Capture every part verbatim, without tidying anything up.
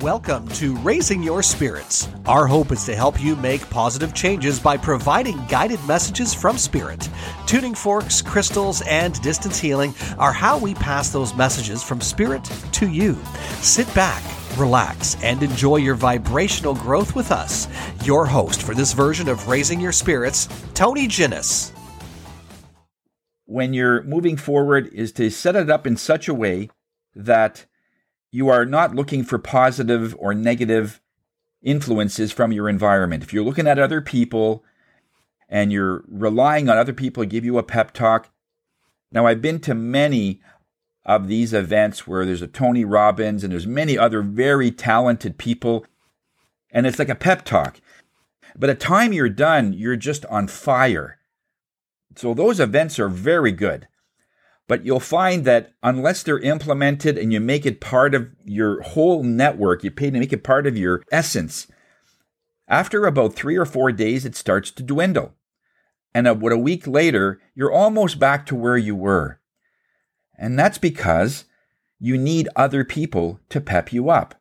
Welcome to Raising Your Spirits. Our hope is to help you make positive changes by providing guided messages from spirit. Tuning forks, crystals, and distance healing are how we pass those messages from spirit to you. Sit back, relax, and enjoy your vibrational growth with us. Your host for this version of Raising Your Spirits, Tony Ginnis. When you're moving forward is to set it up in such a way that you are not looking for positive or negative influences from your environment. If you're looking at other people and you're relying on other people to give you a pep talk. Now, I've been to many of these events where there's a Tony Robbins and there's many other very talented people, and it's like a pep talk. By the time you're done, you're just on fire. So those events are very good. But you'll find that unless they're implemented and you make it part of your whole network, you pay to make it part of your essence, after about three or four days, it starts to dwindle. And about a week later, you're almost back to where you were. And that's because you need other people to pep you up.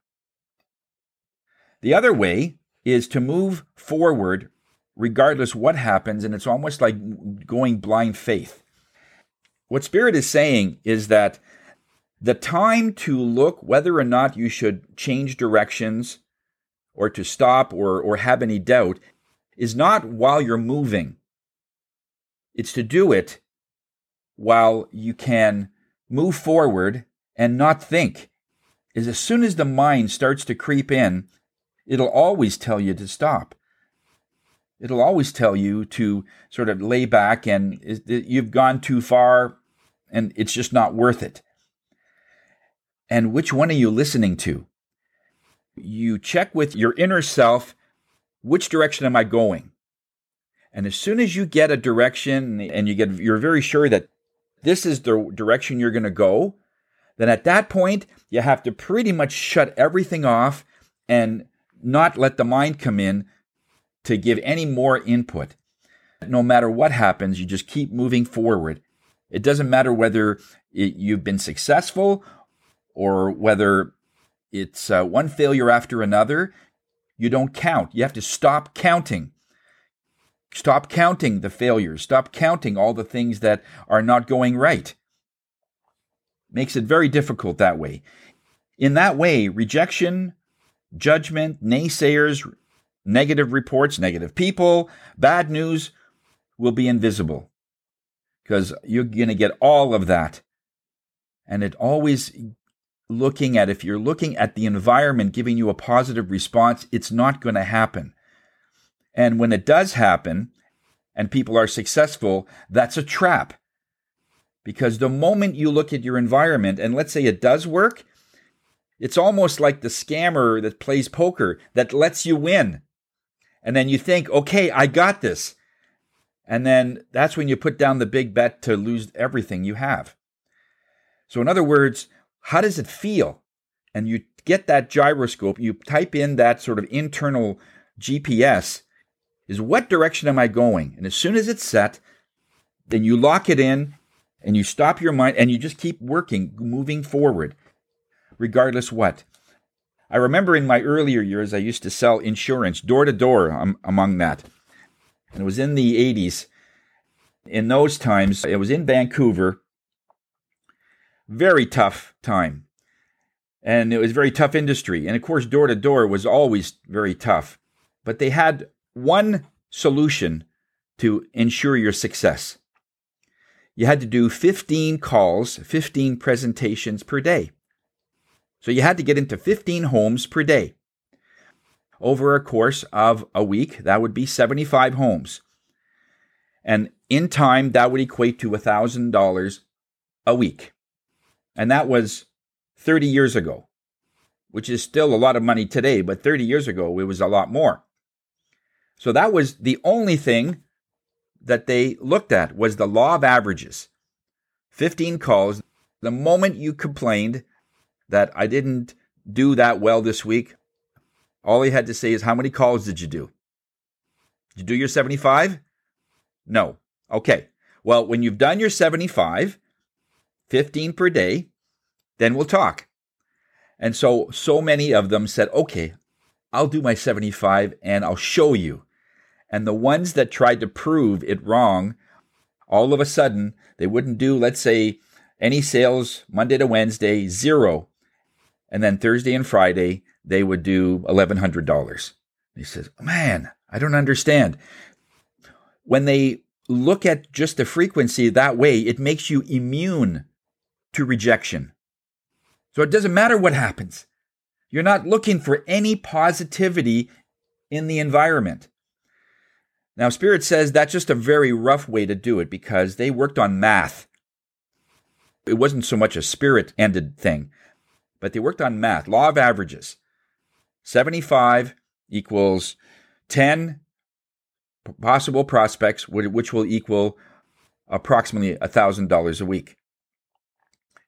The other way is to move forward regardless what happens, and it's almost like going blind faith. What Spirit is saying is that the time to look whether or not you should change directions or to stop or, or have any doubt is not while you're moving. It's to do it while you can move forward and not think. As, as soon as the mind starts to creep in, it'll always tell you to stop. It'll always tell you to sort of lay back and you've gone too far. And it's just not worth it. And which one are you listening to? You check with your inner self, which direction am I going? And as soon as you get a direction and you get, you're very sure that this is the direction you're going to go, then at that point, you have to pretty much shut everything off and not let the mind come in to give any more input. No matter what happens, you just keep moving forward. It doesn't matter whether it, you've been successful or whether it's uh, one failure after another. You don't count. You have to stop counting. Stop counting the failures. Stop counting all the things that are not going right. Makes it very difficult that way. In that way, rejection, judgment, naysayers, negative reports, negative people, bad news will be invisible. Because you're going to get all of that. And it always looking at, if you're looking at the environment giving you a positive response, it's not going to happen. And when it does happen and people are successful, that's a trap. Because the moment you look at your environment and let's say it does work, it's almost like the scammer that plays poker that lets you win. And then you think, okay, I got this. And then that's when you put down the big bet to lose everything you have. So in other words, how does it feel? And you get that gyroscope, you type in that sort of internal G P S, is what direction am I going? And as soon as it's set, then you lock it in and you stop your mind and you just keep working, moving forward, regardless what. I remember in my earlier years, I used to sell insurance door to door among that. And it was in the eighties. In those times, it was in Vancouver. Very tough time. And it was very tough industry. And of course, door to door was always very tough. But they had one solution to ensure your success. You had to do fifteen calls, fifteen presentations per day. So you had to get into fifteen homes per day. Over a course of a week, that would be seventy-five homes. And in time, that would equate to one thousand dollars a week. And that was thirty years ago, which is still a lot of money today, but thirty years ago, it was a lot more. So that was the only thing that they looked at was the law of averages. fifteen calls. The moment you complained that I didn't do that well this week, all he had to say is, how many calls did you do? Did you do your seventy-five? No. Okay. Well, when you've done your seventy-five, fifteen per day, then we'll talk. And so, so many of them said, okay, I'll do my seventy-five and I'll show you. And the ones that tried to prove it wrong, all of a sudden, they wouldn't do, let's say, any sales Monday to Wednesday, zero. And then Thursday and Friday, they would do eleven hundred dollars. He says, man, I don't understand. When they look at just the frequency that way, it makes you immune to rejection. So it doesn't matter what happens. You're not looking for any positivity in the environment. Now, Spirit says that's just a very rough way to do it because they worked on math. It wasn't so much a spirit-ended thing, but they worked on math, law of averages. seventy-five equals ten possible prospects, which will equal approximately one thousand dollars a week.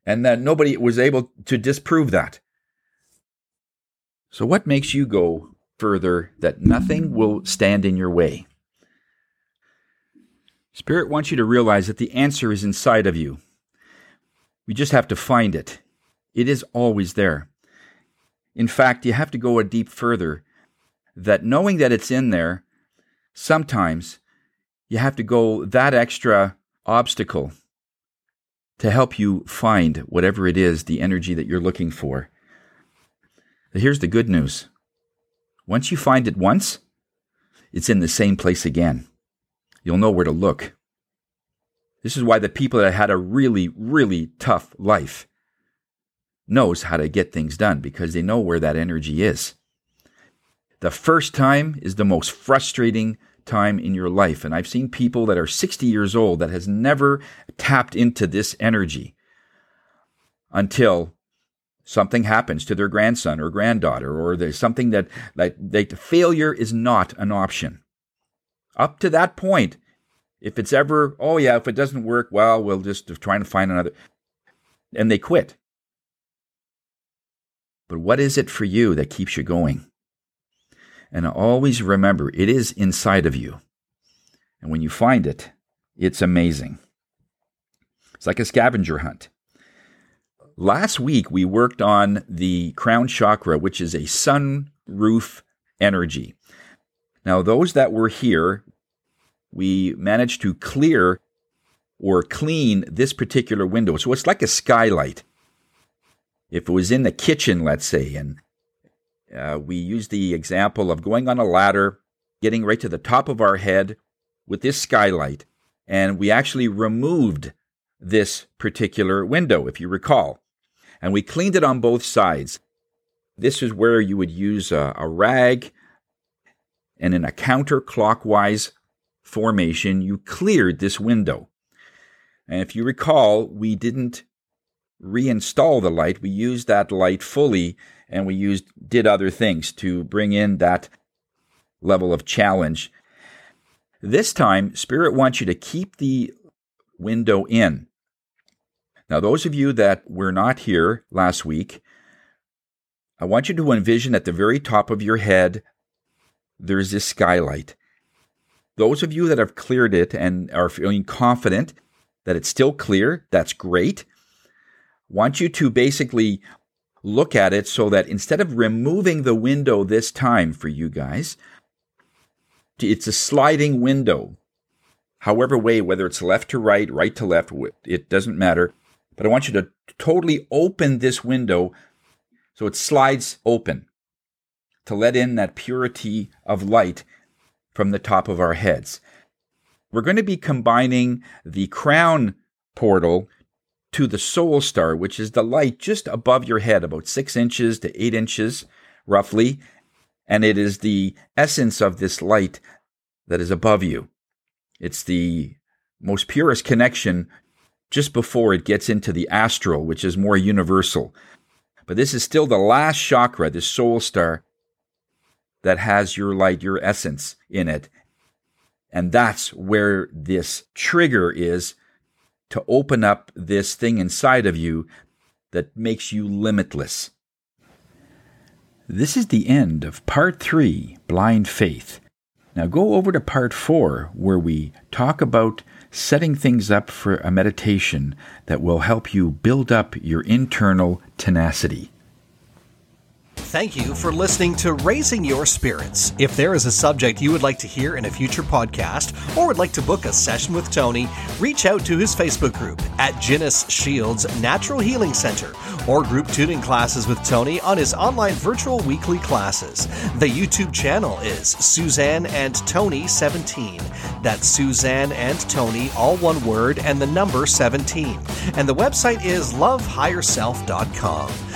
And that nobody was able to disprove that. So what makes you go further that nothing will stand in your way? Spirit wants you to realize that the answer is inside of you. We just have to find it. It is always there. In fact, you have to go a deep further, that knowing that it's in there, sometimes you have to go that extra obstacle to help you find whatever it is, the energy that you're looking for. Here's the good news. Once you find it once, it's in the same place again. You'll know where to look. This is why the people that had a really, really tough life knows how to get things done, because they know where that energy is. The first time is the most frustrating time in your life. And I've seen people that are sixty years old that has never tapped into this energy until something happens to their grandson or granddaughter, or there's something that, like, they, failure is not an option. Up to that point, if it's ever, oh yeah, if it doesn't work, well, we'll just try and find another. And they quit. But what is it for you that keeps you going? And always remember, it is inside of you. And when you find it, it's amazing. It's like a scavenger hunt. Last week, we worked on the crown chakra, which is a sunroof energy. Now, those that were here, we managed to clear or clean this particular window. So it's like a skylight. If it was in the kitchen, let's say, and uh, we used the example of going on a ladder, getting right to the top of our head with this skylight, and we actually removed this particular window, if you recall. And we cleaned it on both sides. This is where you would use a, a rag, and in a counterclockwise formation, you cleared this window. And if you recall, we didn't reinstall the light. We used that light fully, and we used did other things to bring in that level of challenge. This time, Spirit wants you to keep the window in. Now, those of you that were not here last week, I want you to envision at the very top of your head, there's this skylight. Those of you that have cleared it and are feeling confident that it's still clear, that's great. I want you to basically look at it so that instead of removing the window this time for you guys, it's a sliding window. However way, whether it's left to right, right to left, it doesn't matter. But I want you to totally open this window so it slides open to let in that purity of light from the top of our heads. We're going to be combining the crown portal to the soul star, which is the light just above your head, about six inches to eight inches, roughly. And it is the essence of this light that is above you. It's the most purest connection just before it gets into the astral, which is more universal. But this is still the last chakra, the soul star, that has your light, your essence in it. And that's where this trigger is to open up this thing inside of you that makes you limitless. This is the end of part three, Blind Faith. Now go over to part four, where we talk about setting things up for a meditation that will help you build up your internal tenacity. Thank you for listening to Raising Your Spirits. If there is a subject you would like to hear in a future podcast or would like to book a session with Tony, reach out to his Facebook group at Janice Shields Natural Healing Center or group tuning classes with Tony on his online virtual weekly classes. The YouTube channel is Suzanne and Tony seventeen. That's Suzanne and Tony, all one word, and the number seventeen. And the website is Love Higher Self dot com.